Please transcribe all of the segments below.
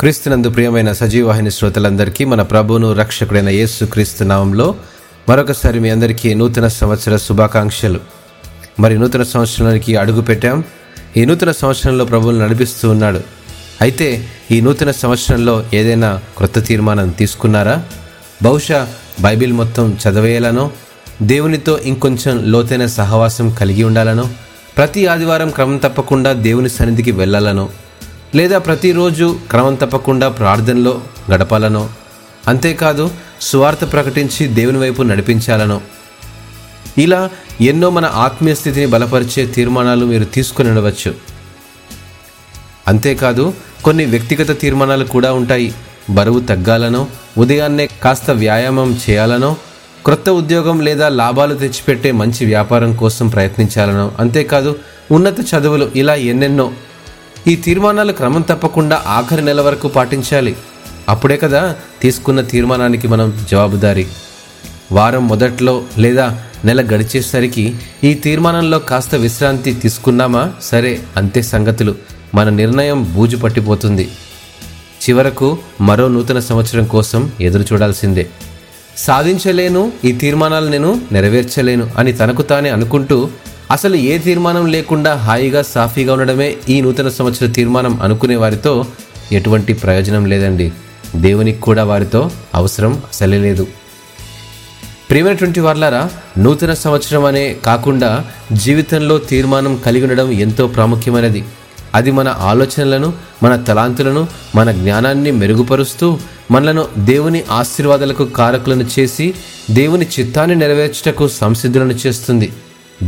క్రీస్తునందు ప్రియమైన సజీవాహిని శ్రోతలందరికీ మన ప్రభువును రక్షకుడైన యేసు క్రీస్తు నామంలో మరొకసారి మీ అందరికీ నూతన సంవత్సర శుభాకాంక్షలు. మరి నూతన సంవత్సరానికి అడుగు పెట్టాం. ఈ నూతన సంవత్సరంలో ప్రభువును నడిపిస్తూ ఉన్నాడు. అయితే ఈ నూతన సంవత్సరంలో ఏదైనా కొత్త తీర్మానం తీసుకున్నారా? బహుశా బైబిల్ మొత్తం చదివేయాలనో, దేవునితో ఇంకొంచెం లోతైన సహవాసం కలిగి ఉండాలనో, ప్రతి ఆదివారం క్రమం తప్పకుండా దేవుని సన్నిధికి వెళ్ళాలనో, లేదా ప్రతిరోజు క్రమం తప్పకుండా ప్రార్థనలో గడపాలనో, అంతేకాదు సువార్త ప్రకటించి దేవుని వైపు నడిపించాలనో, ఇలా ఎన్నో మన ఆత్మీయ స్థితిని బలపరిచే తీర్మానాలు మీరు తీసుకుని ఉండవచ్చు. అంతేకాదు కొన్ని వ్యక్తిగత తీర్మానాలు కూడా ఉంటాయి. బరువు తగ్గాలనో, ఉదయాన్నే కాస్త వ్యాయామం చేయాలనో, క్రొత్త ఉద్యోగం లేదా లాభాలు తెచ్చిపెట్టే మంచి వ్యాపారం కోసం ప్రయత్నించాలనో, అంతేకాదు ఉన్నత చదువులు, ఇలా ఎన్నెన్నో. ఈ తీర్మానాలు క్రమం తప్పకుండా ఆఖరి నెల వరకు పాటించాలి. అప్పుడే కదా తీసుకున్న తీర్మానానికి మనం జవాబుదారి. వారం మొదట్లో లేదా నెల గడిచేసరికి ఈ తీర్మానంలో కాస్త విశ్రాంతి తీసుకున్నామా సరే, అంతే సంగతులు. మన నిర్ణయం బూజు పట్టిపోతుంది. చివరకు మరో నూతన సంవత్సరం కోసం ఎదురు చూడాల్సిందే. సాధించలేను, ఈ తీర్మానాలు నేను నెరవేర్చలేను అని తనకు తానే అనుకుంటూ అసలు ఏ తీర్మానం లేకుండా హాయిగా సాఫీగా ఉండడమే ఈ నూతన సంవత్సర తీర్మానం అనుకునే వారితో ఎటువంటి ప్రయోజనం లేదండి. దేవునికి కూడా వారితో అవసరం అసలే లేదు. ప్రియమైనటువంటి వారలారా, నూతన సంవత్సరం అనే కాకుండా జీవితంలో తీర్మానం కలిగి ఉండడం ఎంతో ప్రాముఖ్యమైనది. అది మన ఆలోచనలను, మన తలాంతులను, మన జ్ఞానాన్ని మెరుగుపరుస్తూ మనలను దేవుని ఆశీర్వాదాలకు కారకులను చేసి దేవుని చిత్తాన్ని నెరవేర్చుటకు సంసిద్ధులను చేస్తుంది.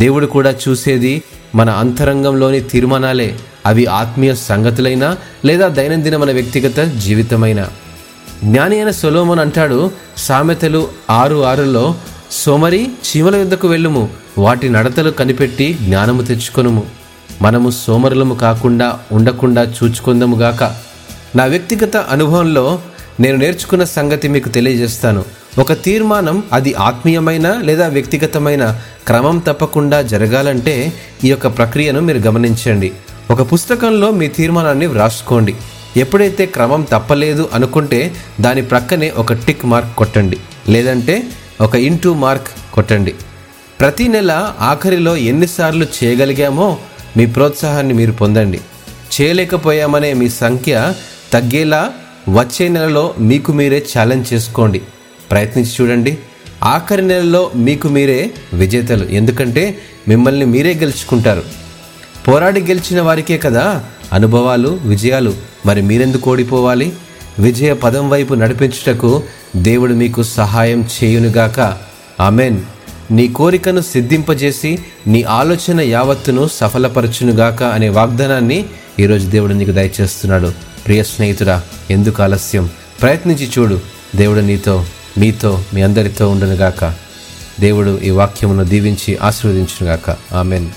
దేవుడు కూడా చూసేది మన అంతరంగంలోని తీర్మానాలే. అవి ఆత్మీయ సంగతులైనా లేదా దైనందిన మన వ్యక్తిగత జీవితమైనా. జ్ఞాని అయిన సొలోమోను అంటాడు, సామెతలు 6:6లో, సోమరి చీమల యొద్దకు వెళ్ళుము, వాటి నడతలు కనిపెట్టి జ్ఞానము తెచ్చుకొనుము. మనము సోమరులము కాకుండా ఉండకుండా చూచుకుందము గాక. నా వ్యక్తిగత అనుభవంలో నేను నేర్చుకున్న సంగతి మీకు తెలియజేస్తాను. ఒక తీర్మానం, అది ఆత్మీయమైన లేదా వ్యక్తిగతమైన, క్రమం తప్పకుండా జరగాలంటే ఈ యొక్క ప్రక్రియను మీరు గమనించండి. ఒక పుస్తకంలో మీ తీర్మానాన్ని వ్రాసుకోండి. ఎప్పుడైతే క్రమం తప్పలేదు అనుకుంటే దాని ప్రక్కనే ఒక టిక్ మార్క్ కొట్టండి, లేదంటే ఒక ఇంటూ మార్క్ కొట్టండి. ప్రతి నెల ఆఖరిలో ఎన్నిసార్లు చేయగలిగామో మీ ప్రోత్సాహాన్ని మీరు పొందండి. చేయలేకపోయామనే మీ సంఖ్య తగ్గేలా వచ్చే నెలలో మీకు మీరే ఛాలెంజ్ చేసుకోండి. ప్రయత్నించి చూడండి. ఆఖరి నెలలో మీకు మీరే విజేతలు. ఎందుకంటే మిమ్మల్ని మీరే గెలుచుకుంటారు. పోరాడి గెలిచిన వారికే కదా అనుభవాలు, విజయాలు. మరి మీరెందుకు ఓడిపోవాలి? విజయ పదం వైపు నడిపించుటకు దేవుడు మీకు సహాయం చేయునుగాక. ఆమెన్. నీ కోరికను సిద్ధింపజేసి నీ ఆలోచన యావత్తును సఫలపరచునుగాక అనే వాగ్దానాన్ని ఈరోజు దేవుడు నీకు దయచేస్తున్నాడు. ప్రియ స్నేహితుడా, ఎందుకు ఆలస్యం? ప్రయత్నించి చూడు. దేవుడు నీతో, మీతో, మీ అందరితో ఉండునుగాక. దేవుడు ఈ వాక్యమును దీవించి ఆశీర్వదించునుగాక. ఆమెన్.